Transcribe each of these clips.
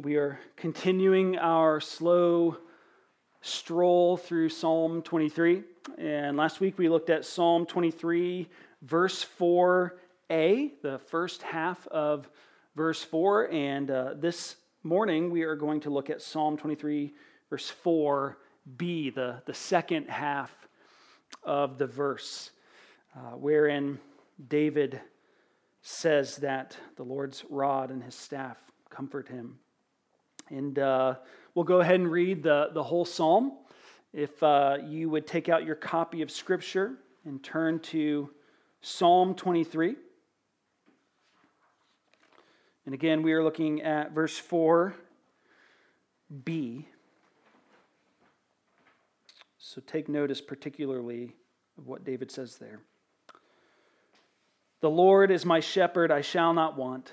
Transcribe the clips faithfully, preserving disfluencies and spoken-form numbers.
We are continuing our slow stroll through Psalm twenty-three. And last week we looked at Psalm twenty-three, verse four a, the first half of verse four. And uh, this morning we are going to look at Psalm twenty-three, verse four b, the, the second half of the verse, uh, wherein David says that the Lord's rod and his staff comfort him. And uh, we'll go ahead and read the, the whole psalm. If uh, you would take out your copy of Scripture and turn to Psalm twenty-three. And again, we are looking at verse four b. So take notice particularly of what David says there. The Lord is my shepherd, I shall not want.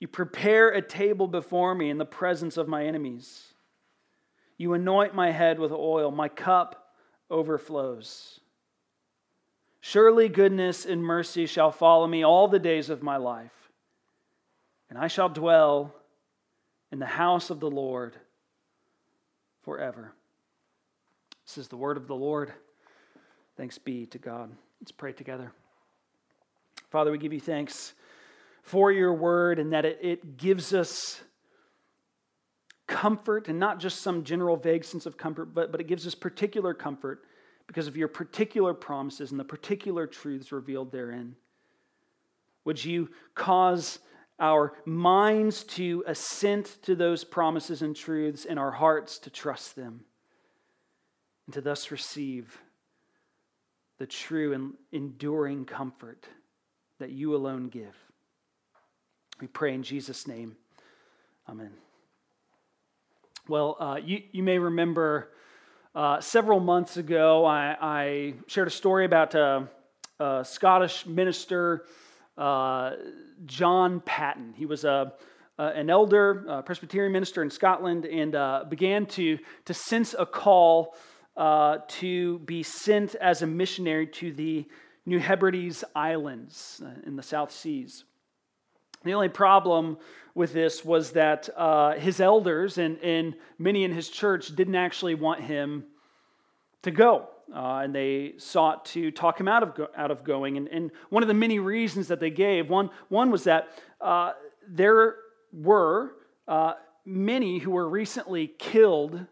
You prepare a table before me in the presence of my enemies. You anoint my head with oil. My cup overflows. Surely goodness and mercy shall follow me all the days of my life, and I shall dwell in the house of the Lord forever. This is the word of the Lord. Thanks be to God. Let's pray together. Father, we give you thanks for your word, and that it, it gives us comfort, and not just some general vague sense of comfort, but, but it gives us particular comfort because of your particular promises and the particular truths revealed therein. Would you cause our minds to assent to those promises and truths, and our hearts to trust them, and to thus receive the true and enduring comfort that you alone give. We pray in Jesus' name. Amen. Well, uh, you, you may remember uh, several months ago, I, I shared a story about uh, a Scottish minister, uh, John Patton. He was a, a, an elder, a Presbyterian minister in Scotland, and uh, began to, to sense a call uh, to be sent as a missionary to the New Hebrides Islands in the South Seas. The only problem with this was that uh, his elders and, and many in his church didn't actually want him to go, uh, and they sought to talk him out of go- out of going. And, and one of the many reasons that they gave, one one was that uh, there were uh, many who were recently killed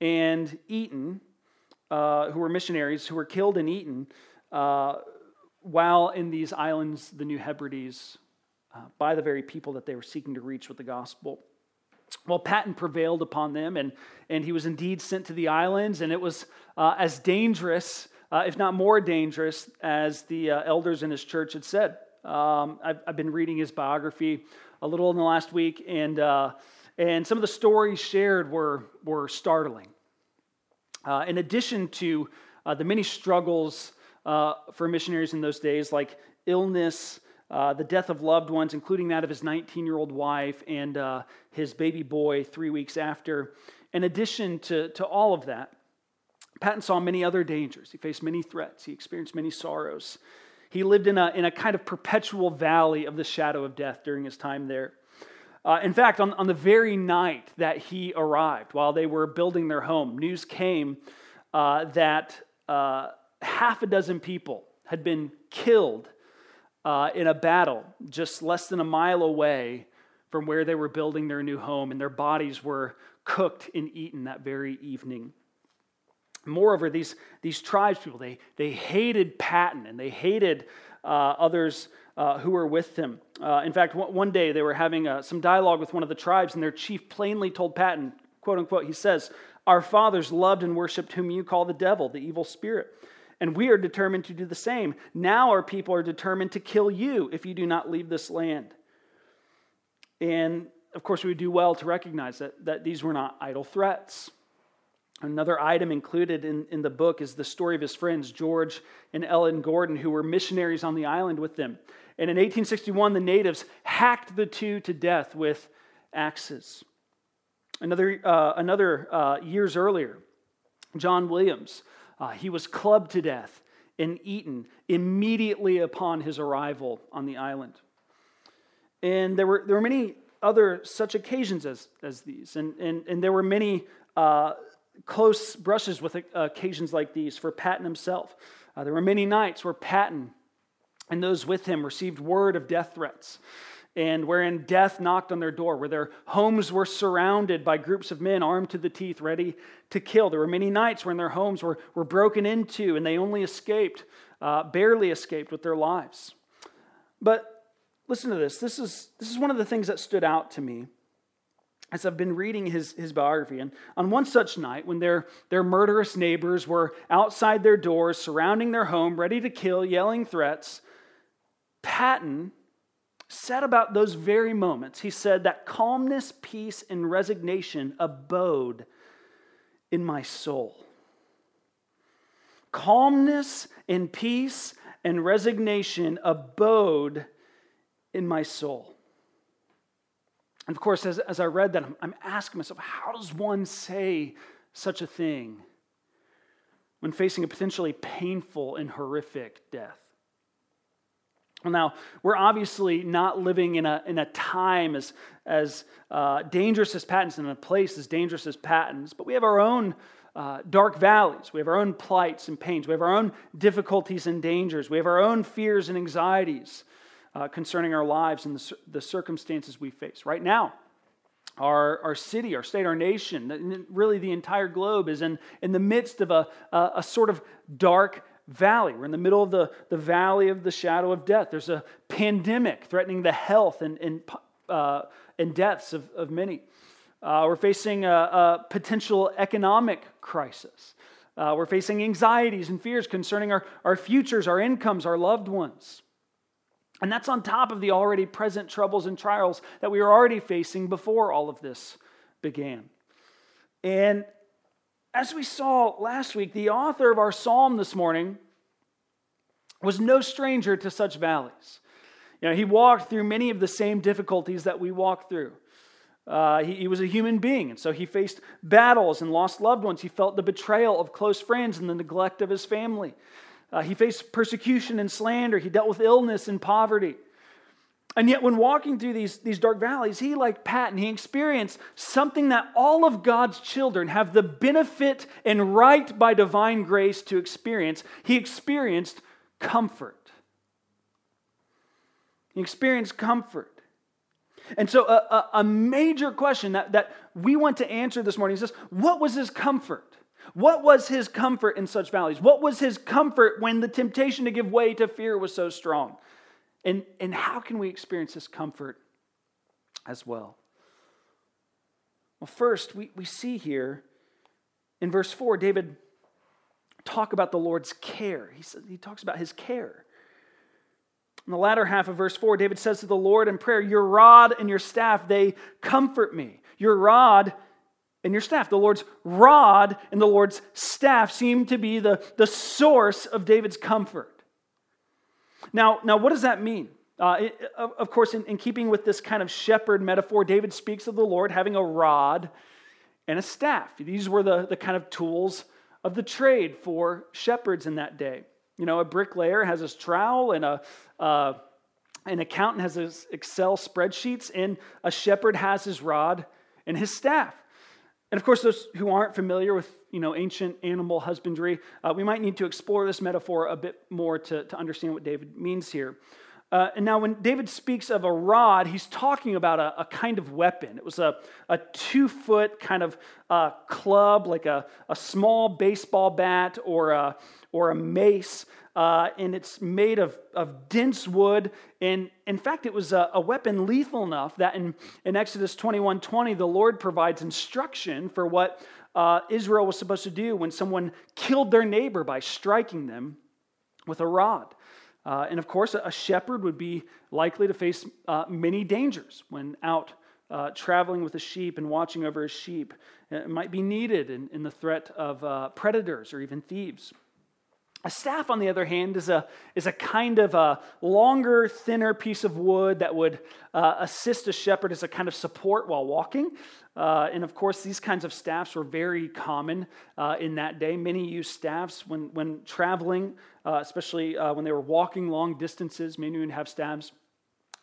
and eaten, uh, who were missionaries who were killed and eaten uh, while in these islands, the New Hebrides, Uh, by the very people that they were seeking to reach with the gospel. Well, Patton prevailed upon them, and, and he was indeed sent to the islands, and it was uh, as dangerous, uh, if not more dangerous, as the uh, elders in his church had said. Um, I've, I've been reading his biography a little in the last week, and uh, and some of the stories shared were, were startling. Uh, in addition to uh, the many struggles uh, for missionaries in those days, like illness, Uh, the death of loved ones, including that of his nineteen-year-old wife and uh, his baby boy three weeks after. In addition to, to all of that, Patton saw many other dangers. He faced many threats. He experienced many sorrows. He lived in a, in a kind of perpetual valley of the shadow of death during his time there. Uh, in fact, on, on the very night that he arrived, while they were building their home, news came uh, that uh, half a dozen people had been killed Uh, in a battle just less than a mile away from where they were building their new home, and their bodies were cooked and eaten that very evening. Moreover, these, these tribes people, they, they hated Patton, and they hated uh, others uh, who were with him. Uh, in fact, one, one day they were having uh, some dialogue with one of the tribes, and their chief plainly told Patton, quote unquote, he says, "Our fathers loved and worshipped whom you call the devil, the evil spirit. And we are determined to do the same. Now our people are determined to kill you if you do not leave this land." And, of course, we would do well to recognize that, that these were not idle threats. Another item included in, in the book is the story of his friends, George and Ellen Gordon, who were missionaries on the island with them. And in eighteen sixty-one, the natives hacked the two to death with axes. Another, uh, another uh, years earlier, John Williams, uh, he was clubbed to death and eaten immediately upon his arrival on the island. And there were there were many other such occasions as, as these. And, and, and there were many... Uh, close brushes with occasions like these for Patton himself. Uh, there were many nights where Patton and those with him received word of death threats, and wherein death knocked on their door, where their homes were surrounded by groups of men armed to the teeth, ready to kill. There were many nights when their homes were, were broken into, and they only escaped, uh, barely escaped with their lives. But listen to this. This is, this is one of the things that stood out to me as I've been reading his, his biography. And on one such night, when their, their murderous neighbors were outside their doors, surrounding their home, ready to kill, yelling threats, Patton said about those very moments, he said that calmness, peace, and resignation abode in my soul. Calmness and peace and resignation abode in my soul. And of course, as, as I read that, I'm, I'm asking myself, how does one say such a thing when facing a potentially painful and horrific death? Well, now, we're obviously not living in a, in a time as, as uh, dangerous as Patton's, and in a place as dangerous as Patton's, but we have our own uh, dark valleys. We have our own plights and pains. We have our own difficulties and dangers. We have our own fears and anxieties Uh, concerning our lives and the, the circumstances we face. Right now, our, our city, our state, our nation, really the entire globe is in, in the midst of a, a, a sort of dark valley. We're in the middle of the, the valley of the shadow of death. There's a pandemic threatening the health and, and, uh, and deaths of, of many. Uh, we're facing a, a potential economic crisis. Uh, we're facing anxieties and fears concerning our, our futures, our incomes, our loved ones. And that's on top of the already present troubles and trials that we were already facing before all of this began. And as we saw last week, the author of our psalm this morning was no stranger to such valleys. You know, he walked through many of the same difficulties that we walk through. Uh, he, he was a human being, and so he faced battles and lost loved ones. He felt the betrayal of close friends and the neglect of his family. Uh, he faced persecution and slander. He dealt with illness and poverty. And yet when walking through these, these dark valleys, he, like Patton, he experienced something that all of God's children have the benefit and right by divine grace to experience. He experienced comfort. He experienced comfort. And so a, a, a major question that, that we want to answer this morning is this: what was his comfort? What was his comfort in such valleys? What was his comfort when the temptation to give way to fear was so strong? And, and how can we experience this comfort as well? Well, first, we, we see here in verse four, David talk about the Lord's care. He, says, he talks about his care. In the latter half of verse four, David says to the Lord in prayer, "Your rod and your staff, they comfort me. Your rod and your staff." The Lord's rod and the Lord's staff seem to be the, the source of David's comfort. Now, now what does that mean? Uh, it, of course, in, in keeping with this kind of shepherd metaphor, David speaks of the Lord having a rod and a staff. These were the, the kind of tools of the trade for shepherds in that day. You know, a bricklayer has his trowel, and a uh, an accountant has his Excel spreadsheets, and a shepherd has his rod and his staff. And of course, those who aren't familiar with, you know, ancient animal husbandry, uh, we might need to explore this metaphor a bit more to, to understand what David means here. Uh, and now when David speaks of a rod, he's talking about a, a kind of weapon. It was a, a two-foot kind of uh, club, like a, a small baseball bat or a, or a mace. Uh, and it's made of, of dense wood. And in fact, it was a, a weapon lethal enough that in, in Exodus twenty-one twenty, the Lord provides instruction for what uh, Israel was supposed to do when someone killed their neighbor by striking them with a rod. Uh, and of course, a shepherd would be likely to face uh, many dangers when out uh, traveling with a sheep and watching over his sheep. It might be needed in, in the threat of uh, predators or even thieves. A staff, on the other hand, is a is a kind of a longer, thinner piece of wood that would uh, assist a shepherd as a kind of support while walking. Uh, and of course, these kinds of staffs were very common uh, in that day. Many used staffs when when traveling, uh, especially uh, when they were walking long distances. Many would have staffs.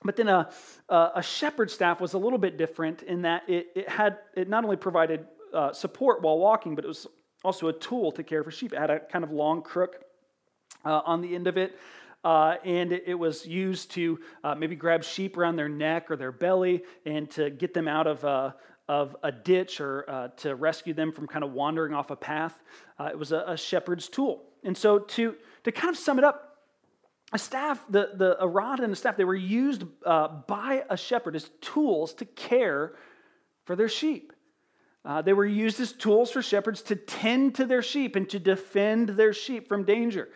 But then a a shepherd's staff was a little bit different in that it it had it not only provided uh, support while walking, but it was also a tool to care for sheep. It had a kind of long crook Uh, on the end of it, uh, and it, it was used to uh, maybe grab sheep around their neck or their belly and to get them out of a, of a ditch or uh, to rescue them from kind of wandering off a path. Uh, it was a, a shepherd's tool. And so to to kind of sum it up, a staff, the, the a rod and a staff, they were used uh, by a shepherd as tools to care for their sheep. Uh, they were used as tools for shepherds to tend to their sheep and to defend their sheep from danger.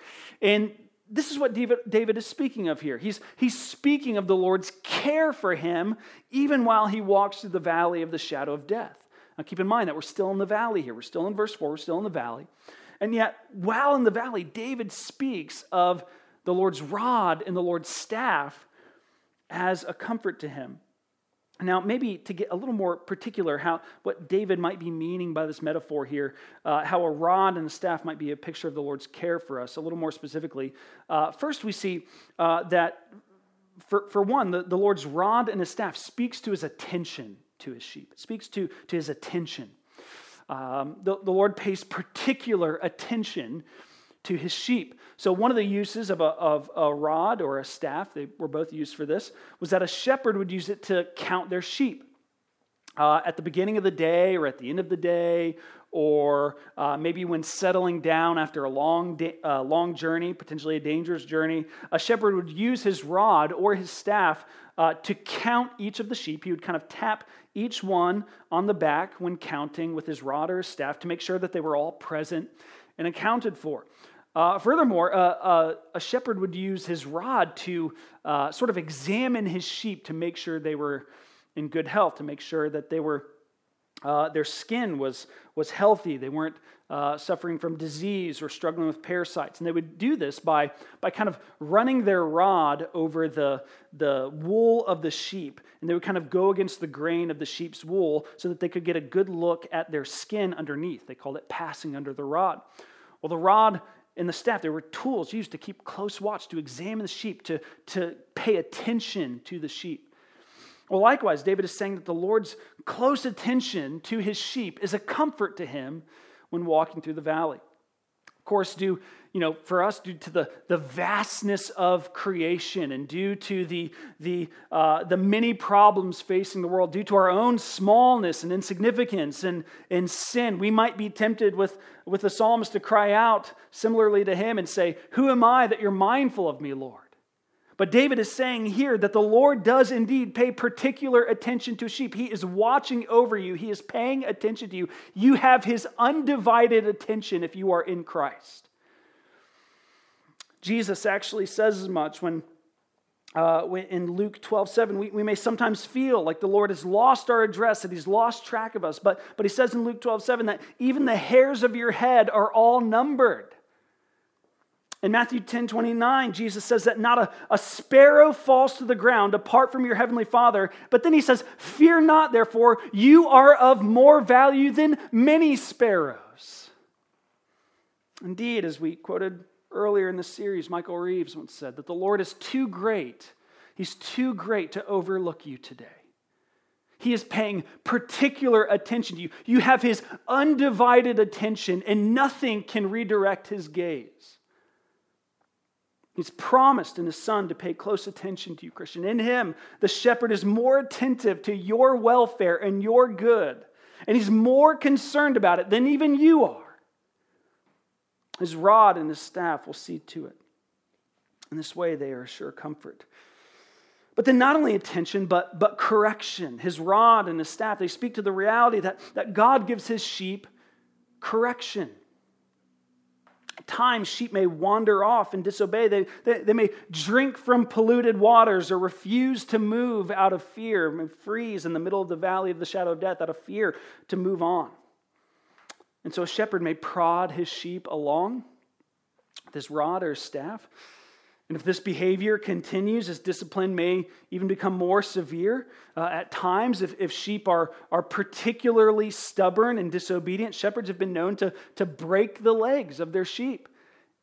And this is what David, David is speaking of here. He's, he's speaking of the Lord's care for him even while he walks through the valley of the shadow of death. Now keep in mind that we're still in the valley here. We're still in verse four. We're still in the valley. And yet, while in the valley, David speaks of the Lord's rod and the Lord's staff as a comfort to him. Now, maybe to get a little more particular, how what David might be meaning by this metaphor here, uh, how a rod and a staff might be a picture of the Lord's care for us, a little more specifically. Uh, first, we see uh, that, for, for one, the, the Lord's rod and his staff speaks to his attention to his sheep. It speaks to, to his attention. Um, the, the Lord pays particular attention to his sheep. So one of the uses of a, of a rod or a staff, they were both used for this, was that a shepherd would use it to count their sheep. Uh, at the beginning of the day or at the end of the day, or uh, maybe when settling down after a long, day, uh, long journey, potentially a dangerous journey, a shepherd would use his rod or his staff uh, to count each of the sheep. He would kind of tap each one on the back when counting with his rod or his staff to make sure that they were all present and accounted for. Uh, furthermore, uh, uh, a shepherd would use his rod to uh, sort of examine his sheep to make sure they were in good health, to make sure that they were uh, their skin was was healthy, they weren't uh, suffering from disease or struggling with parasites. And they would do this by by kind of running their rod over the the wool of the sheep, and they would kind of go against the grain of the sheep's wool so that they could get a good look at their skin underneath. They called it passing under the rod. Well, the rod and the staff, there were tools used to keep close watch, to examine the sheep, to, to pay attention to the sheep. Well, likewise, David is saying that the Lord's close attention to his sheep is a comfort to him when walking through the valley. Of course, due, you know, for us, due to the, the vastness of creation and due to the, the, uh, the many problems facing the world, due to our own smallness and insignificance and, and sin, we might be tempted with, with the psalmist to cry out similarly to him and say, "Who am I that you're mindful of me, Lord?" But David is saying here that the Lord does indeed pay particular attention to sheep. He is watching over you. He is paying attention to you. You have his undivided attention if you are in Christ. Jesus actually says as much when, uh, when in Luke twelve seven. We, we may sometimes feel like the Lord has lost our address, that he's lost track of us. But, but he says in Luke twelve seven that even the hairs of your head are all numbered. In Matthew ten twenty-nine, Jesus says that not a, a sparrow falls to the ground apart from your heavenly Father. But then he says, "Fear not, therefore, you are of more value than many sparrows." Indeed, as we quoted earlier in the series, Michael Reeves once said that the Lord is too great. He's too great to overlook you today. He is paying particular attention to you. You have his undivided attention, and nothing can redirect his gaze. He's promised in his Son to pay close attention to you, Christian. In him, the shepherd is more attentive to your welfare and your good, and he's more concerned about it than even you are. His rod and his staff will see to it. In this way, they are a sure comfort. But then not only attention, but, but correction. His rod and his staff, they speak to the reality that, that God gives his sheep correction. times sheep may wander off and disobey. They, they, they may drink from polluted waters or refuse to move out of fear, may freeze in the middle of the valley of the shadow of death out of fear to move on. And so a shepherd may prod his sheep along with his rod or his staff. And if this behavior continues, his discipline may even become more severe. Uh, at times, if, if sheep are, are particularly stubborn and disobedient, shepherds have been known to, to break the legs of their sheep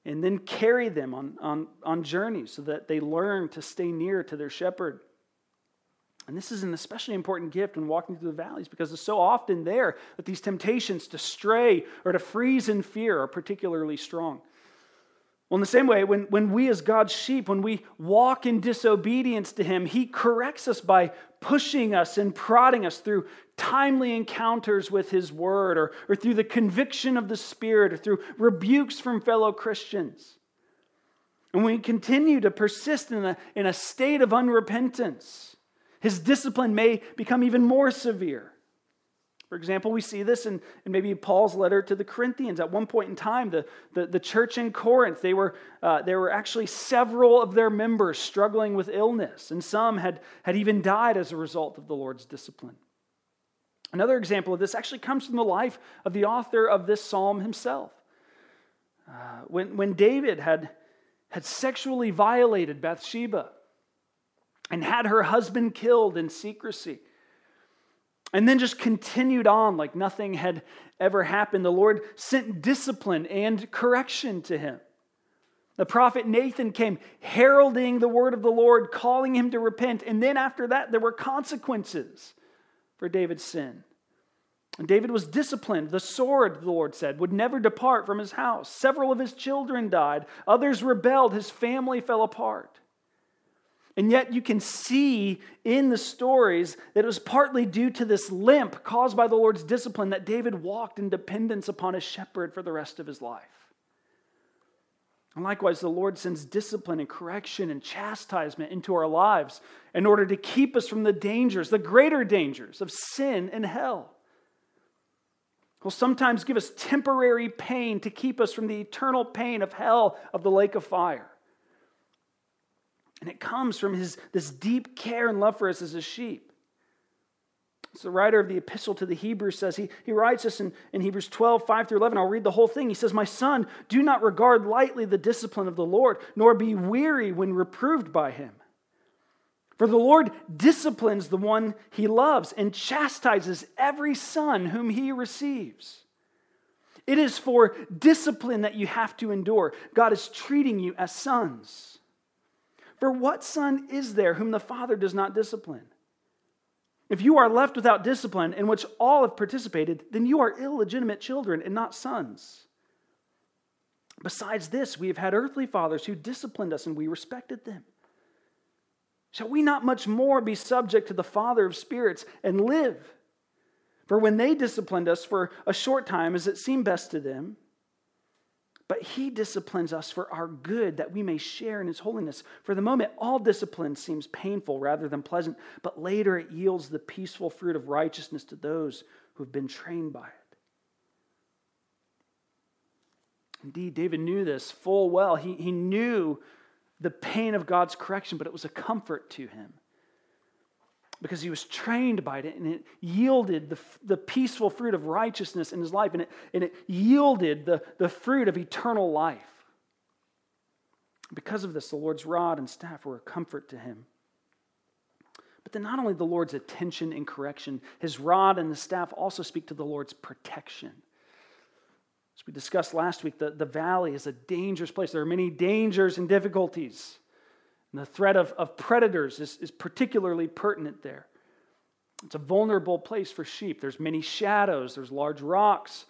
and then carry them on, on, on journeys so that they learn to stay near to their shepherd. And this is an especially important gift when walking through the valleys, because it's so often there that these temptations to stray or to freeze in fear are particularly strong. Well, in the same way, when, when we as God's sheep, when we walk in disobedience to him, he corrects us by pushing us and prodding us through timely encounters with his word, or, or through the conviction of the Spirit, or through rebukes from fellow Christians. And when we continue to persist in a, in a state of unrepentance, his discipline may become even more severe. For example, we see this in, in maybe Paul's letter to the Corinthians. At one point in time, the, the, the church in Corinth, they were, uh, there were actually several of their members struggling with illness, and some had, had even died as a result of the Lord's discipline. Another example of this actually comes from the life of the author of this psalm himself. Uh, when, when David had, had sexually violated Bathsheba and had her husband killed in secrecy, and then just continued on like nothing had ever happened, the Lord sent discipline and correction to him. The prophet Nathan came heralding the word of the Lord, calling him to repent. And then after that, there were consequences for David's sin. And David was disciplined. The sword, the Lord said, would never depart from his house. Several of his children died. Others rebelled. His family fell apart. And yet you can see in the stories that it was partly due to this limp caused by the Lord's discipline that David walked in dependence upon his shepherd for the rest of his life. And likewise, the Lord sends discipline and correction and chastisement into our lives in order to keep us from the dangers, the greater dangers of sin and hell. He'll sometimes give us temporary pain to keep us from the eternal pain of hell, of the lake of fire. And it comes from his this deep care and love for us as a sheep. So the writer of the epistle to the Hebrews says, he, he writes this in, in Hebrews twelve, five through eleven. I'll read the whole thing. He says, "My son, do not regard lightly the discipline of the Lord, nor be weary when reproved by him. For the Lord disciplines the one he loves and chastises every son whom he receives. It is for discipline that you have to endure. God is treating you as sons. For what son is there whom the father does not discipline? If you are left without discipline, in which all have participated, then you are illegitimate children and not sons. Besides this, we have had earthly fathers who disciplined us and we respected them. Shall we not much more be subject to the Father of spirits and live? For when they disciplined us for a short time as it seemed best to them, but he disciplines us for our good, that we may share in his holiness. For the moment, all discipline seems painful rather than pleasant, but later it yields the peaceful fruit of righteousness to those who have been trained by it." Indeed, David knew this full well. He, he knew the pain of God's correction, but it was a comfort to him, because he was trained by it, and it yielded the, the peaceful fruit of righteousness in his life, and it, and it yielded the, the fruit of eternal life. Because of this, the Lord's rod and staff were a comfort to him. But then not only the Lord's attention and correction, his rod and the staff also speak to the Lord's protection. As we discussed last week, the, the valley is a dangerous place. There are many dangers and difficulties. And the threat of, of predators is, is particularly pertinent there. It's a vulnerable place for sheep. There's many shadows. There's large rocks.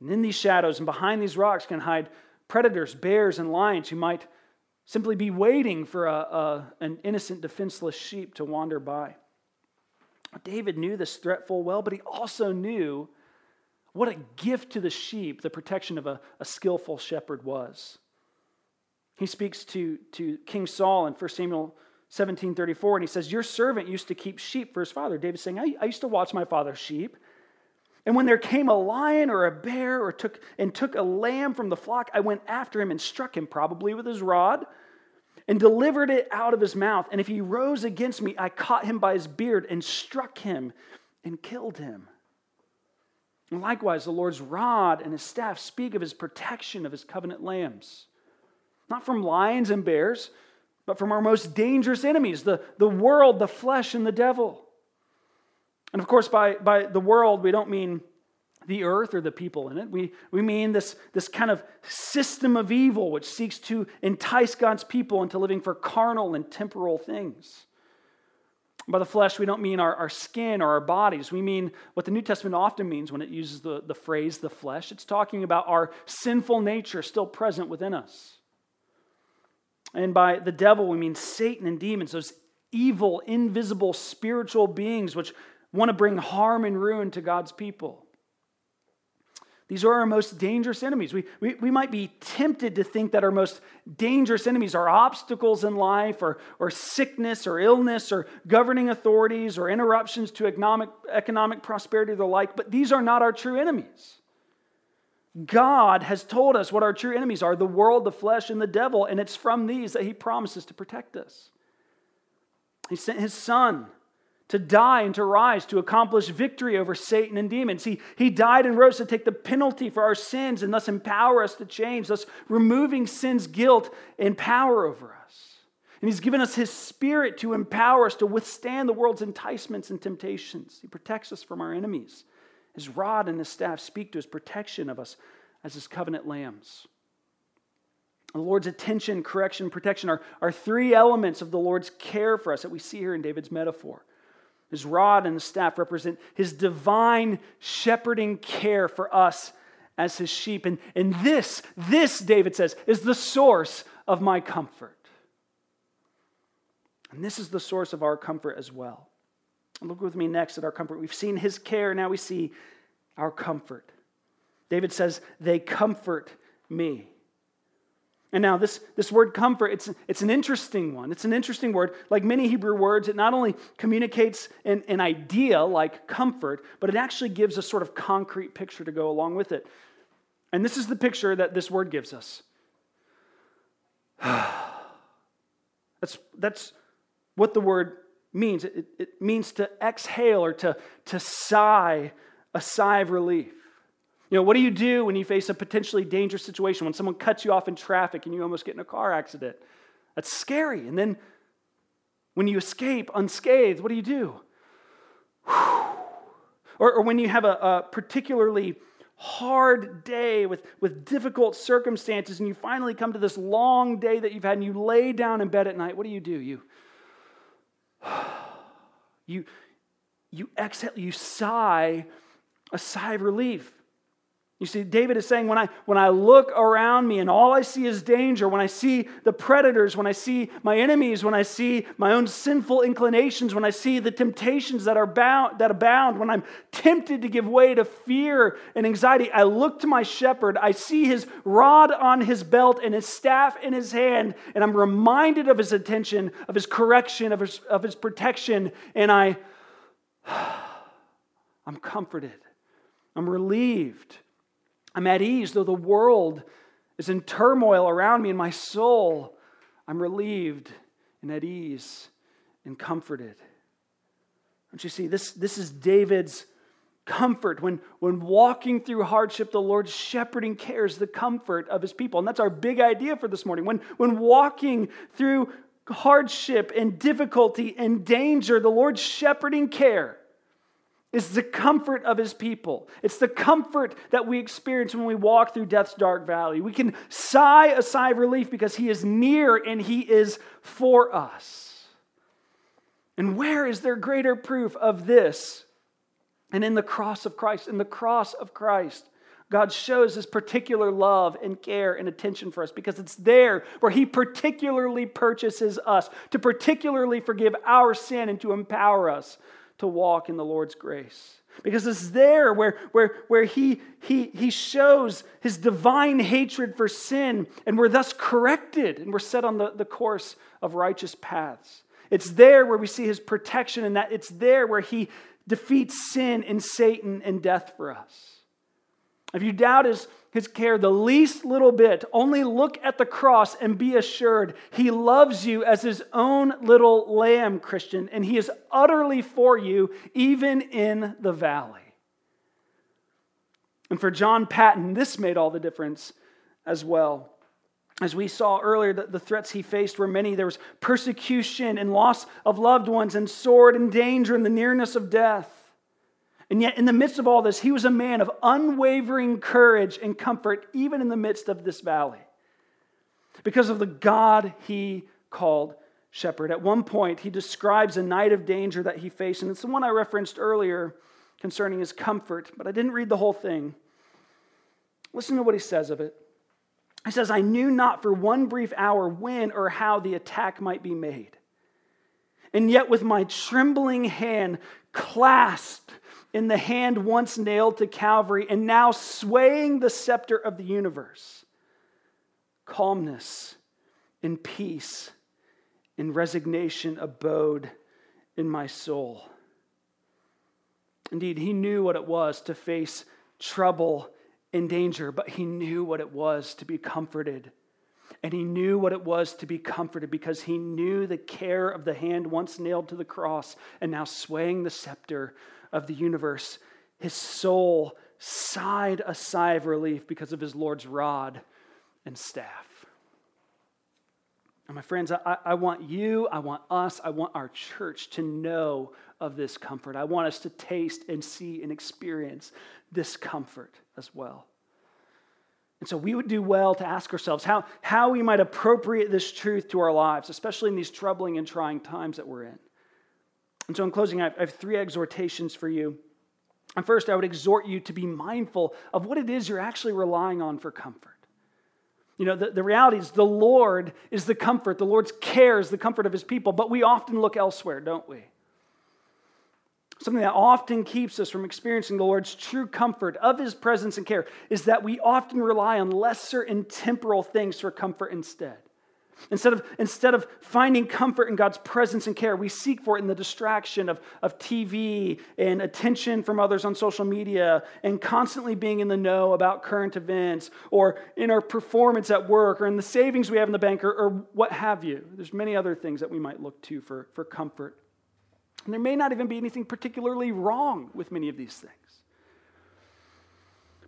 And in these shadows and behind these rocks can hide predators, bears, and lions who might simply be waiting for a, a, an innocent, defenseless sheep to wander by. David knew this threat full well, but he also knew what a gift to the sheep the protection of a, a skillful shepherd was. He speaks to, to King Saul in First Samuel seventeen thirty-four, and he says, "Your servant used to keep sheep for his father." David's saying, I, I used to watch my father's sheep. And when there came a lion or a bear or took and took a lamb from the flock, I went after him and struck him, probably with his rod, and delivered it out of his mouth. And if he rose against me, I caught him by his beard and struck him and killed him. And likewise, the Lord's rod and his staff speak of his protection of his covenant lambs. Not from lions and bears, but from our most dangerous enemies, the, the world, the flesh, and the devil. And of course, by, by the world, we don't mean the earth or the people in it. We, we mean this, this kind of system of evil which seeks to entice God's people into living for carnal and temporal things. By the flesh, we don't mean our, our skin or our bodies. We mean what the New Testament often means when it uses the, the phrase, the flesh. It's talking about our sinful nature still present within us. And by the devil, we mean Satan and demons, those evil, invisible, spiritual beings which want to bring harm and ruin to God's people. These are our most dangerous enemies. We, we, we might be tempted to think that our most dangerous enemies are obstacles in life or, or sickness or illness or governing authorities or interruptions to economic, economic prosperity or the like, but these are not our true enemies. God has told us what our true enemies are, the world, the flesh, and the devil, and it's from these that he promises to protect us. He sent his son to die and to rise, to accomplish victory over Satan and demons. He, he died and rose to take the penalty for our sins and thus empower us to change, thus removing sin's guilt and power over us. And he's given us his spirit to empower us to withstand the world's enticements and temptations. He protects us from our enemies. His rod and his staff speak to his protection of us as his covenant lambs. The Lord's attention, correction, protection are, are three elements of the Lord's care for us that we see here in David's metaphor. His rod and his staff represent his divine shepherding care for us as his sheep. And, and this, this, David says, is the source of my comfort. And this is the source of our comfort as well. Look with me next at our comfort. We've seen his care, now we see our comfort. David says, they comfort me. And now this, this word comfort, it's, it's an interesting one. It's an interesting word. Like many Hebrew words, it not only communicates an, an idea like comfort, but it actually gives a sort of concrete picture to go along with it. And this is the picture that this word gives us. That's, that's what the word means. It, it means to exhale or to, to sigh, a sigh of relief. You know, what do you do when you face a potentially dangerous situation, when someone cuts you off in traffic and you almost get in a car accident? That's scary. And then when you escape unscathed, what do you do? Or, or when you have a, a particularly hard day with, with difficult circumstances and you finally come to this long day that you've had and you lay down in bed at night, what do you do? You You, you exhale, you sigh a sigh of relief. You see, David is saying, when I, when I look around me and all I see is danger, when I see the predators, when I see my enemies, when I see my own sinful inclinations, when I see the temptations that are bound, that abound, when I'm tempted to give way to fear and anxiety, I look to my shepherd, I see his rod on his belt and his staff in his hand, and I'm reminded of his attention, of his correction, of his, of his protection, and I, I'm comforted, I'm relieved. I'm at ease, though the world is in turmoil around me and my soul, I'm relieved and at ease and comforted. Don't you see, this, this is David's comfort. When, when walking through hardship, the Lord's shepherding care is the comfort of his people. And that's our big idea for this morning. When, when walking through hardship and difficulty and danger, the Lord's shepherding care is the comfort of his people. It's the comfort that we experience when we walk through death's dark valley. We can sigh a sigh of relief because he is near and he is for us. And where is there greater proof of this? And in the cross of Christ, in the cross of Christ, God shows his particular love and care and attention for us because it's there where he particularly purchases us to particularly forgive our sin and to empower us to walk in the Lord's grace. Because it's there where, where, where he, he, he shows his divine hatred for sin, and we're thus corrected, and we're set on the, the course of righteous paths. It's there where we see his protection, and that it's there where he defeats sin and Satan and death for us. If you doubt his, his care the least little bit, only look at the cross and be assured he loves you as his own little lamb, Christian, and he is utterly for you, even in the valley. And for John Patton, this made all the difference as well. As we saw earlier, the, the threats he faced were many. There was persecution and loss of loved ones and sword and danger and the nearness of death. And yet in the midst of all this, he was a man of unwavering courage and comfort, even in the midst of this valley, because of the God he called shepherd. At one point, he describes a night of danger that he faced, and it's the one I referenced earlier concerning his comfort, but I didn't read the whole thing. Listen to what he says of it. He says, "I knew not for one brief hour when or how the attack might be made. And yet with my trembling hand clasped in the hand once nailed to Calvary and now swaying the scepter of the universe, calmness and peace and resignation abode in my soul." Indeed, he knew what it was to face trouble in danger, but he knew what it was to be comforted. And he knew what it was to be comforted because he knew the care of the hand once nailed to the cross and now swaying the scepter of the universe. His soul sighed a sigh of relief because of his Lord's rod and staff. And my friends, I, I want you, I want us, I want our church to know of this comfort. I want us to taste and see and experience this comfort as well. And so we would do well to ask ourselves how, how we might appropriate this truth to our lives, especially in these troubling and trying times that we're in. And so in closing, I have, I have three exhortations for you. And first, I would exhort you to be mindful of what it is you're actually relying on for comfort. You know, the, the reality is the Lord is the comfort. The Lord's care is the comfort of his people, but we often look elsewhere, don't we? Something that often keeps us from experiencing the Lord's true comfort of his presence and care is that we often rely on lesser and temporal things for comfort instead. Instead of, instead of finding comfort in God's presence and care, we seek for it in the distraction of, of T V and attention from others on social media and constantly being in the know about current events or in our performance at work or in the savings we have in the bank or, or what have you. There's many other things that we might look to for, for comfort. And there may not even be anything particularly wrong with many of these things.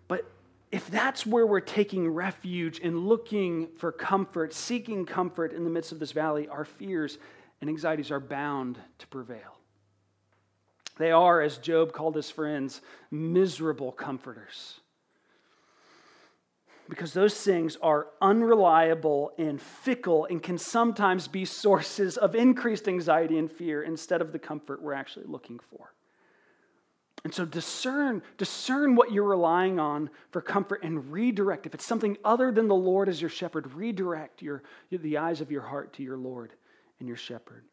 But if that's where we're taking refuge and looking for comfort, seeking comfort in the midst of this valley, our fears and anxieties are bound to prevail. They are, as Job called his friends, miserable comforters. Because those things are unreliable and fickle and can sometimes be sources of increased anxiety and fear instead of the comfort we're actually looking for. And so discern, discern what you're relying on for comfort and redirect. If it's something other than the Lord as your shepherd, redirect your, the eyes of your heart to your Lord and your shepherd.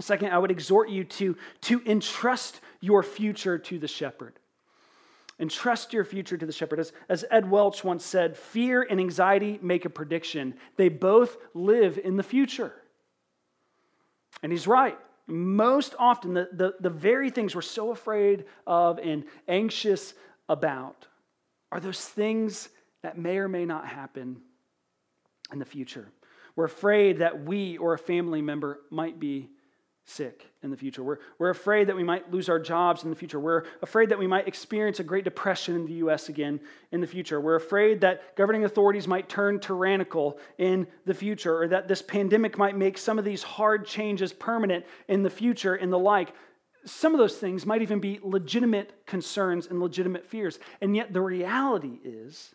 Second, I would exhort you to, to entrust your future to the shepherd. Entrust your future to the shepherd. As, as Ed Welch once said, fear and anxiety make a prediction. They both live in the future. And he's right. Most often, the, the, the very things we're so afraid of and anxious about are those things that may or may not happen in the future. We're afraid that we or a family member might be sick in the future. We're, we're afraid that we might lose our jobs in the future. We're afraid that we might experience a Great Depression in the U S again in the future. We're afraid that governing authorities might turn tyrannical in the future, or that this pandemic might make some of these hard changes permanent in the future and the like. Some of those things might even be legitimate concerns and legitimate fears. And yet the reality is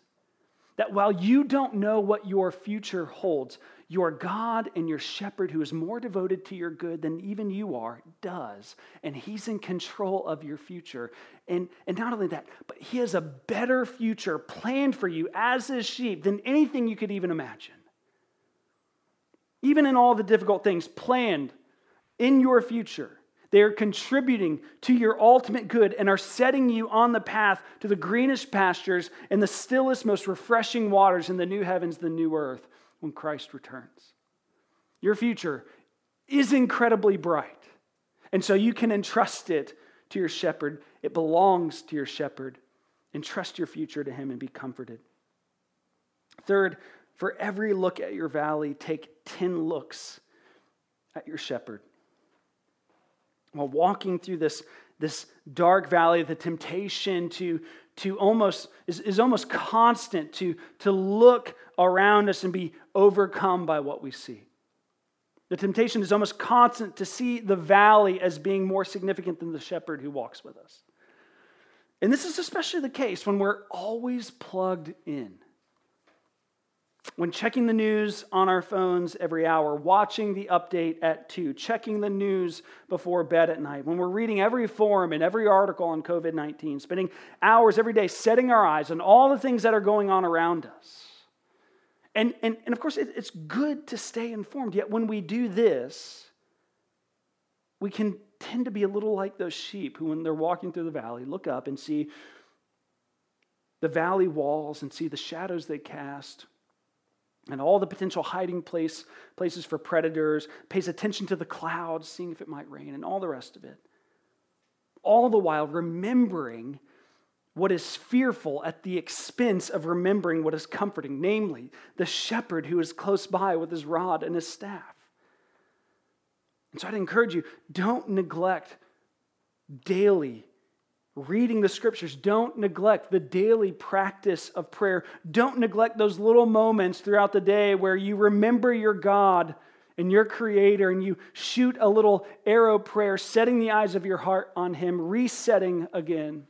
that while you don't know what your future holds, your God and your shepherd, who is more devoted to your good than even you are, does. And he's in control of your future. And, and not only that, but he has a better future planned for you as his sheep than anything you could even imagine. Even in all the difficult things planned in your future, they are contributing to your ultimate good and are setting you on the path to the greenest pastures and the stillest, most refreshing waters in the new heavens, the new earth, when Christ returns. Your future is incredibly bright, and so you can entrust it to your shepherd. It belongs to your shepherd. Entrust your future to him and be comforted. Third, for every look at your valley, take ten looks at your shepherd. While walking through this, this dark valley, the temptation to, to almost is, is almost constant to, to look around us and be overcome by what we see. The temptation is almost constant to see the valley as being more significant than the shepherd who walks with us. And this is especially the case when we're always plugged in. When checking the news on our phones every hour, watching the update at two, checking the news before bed at night, when we're reading every forum and every article on covid nineteen, spending hours every day setting our eyes on all the things that are going on around us. And, and, and of course, it, it's good to stay informed, yet when we do this, we can tend to be a little like those sheep who, when they're walking through the valley, look up and see the valley walls and see the shadows they cast and all the potential hiding place, places for predators, pays attention to the clouds, seeing if it might rain, and all the rest of it. All the while remembering what is fearful at the expense of remembering what is comforting, namely the shepherd who is close by with his rod and his staff. And so I'd encourage you, don't neglect daily reading the scriptures. Don't neglect the daily practice of prayer. Don't neglect those little moments throughout the day where you remember your God and your Creator and you shoot a little arrow prayer, setting the eyes of your heart on Him, resetting again.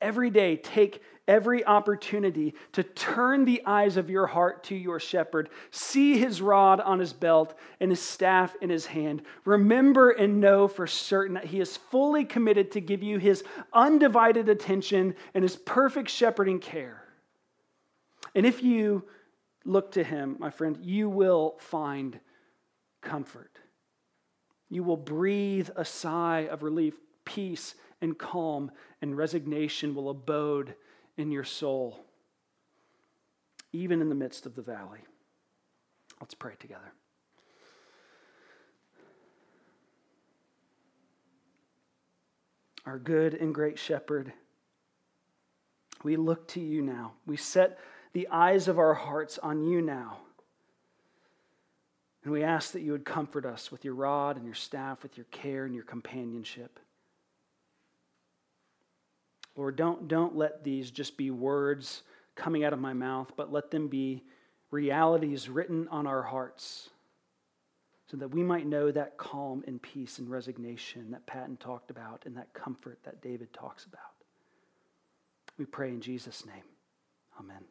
Every day, take every opportunity to turn the eyes of your heart to your shepherd. See his rod on his belt and his staff in his hand. Remember and know for certain that he is fully committed to give you his undivided attention and his perfect shepherding care. And if you look to him, my friend, you will find comfort. You will breathe a sigh of relief. Peace and calm and resignation will abode in your soul, even in the midst of the valley. Let's pray together. Our good and great shepherd, we look to you now. We set the eyes of our hearts on you now. And we ask that you would comfort us with your rod and your staff, with your care and your companionship. Lord, don't, don't let these just be words coming out of my mouth, but let them be realities written on our hearts so that we might know that calm and peace and resignation that Patton talked about and that comfort that David talks about. We pray in Jesus' name. Amen.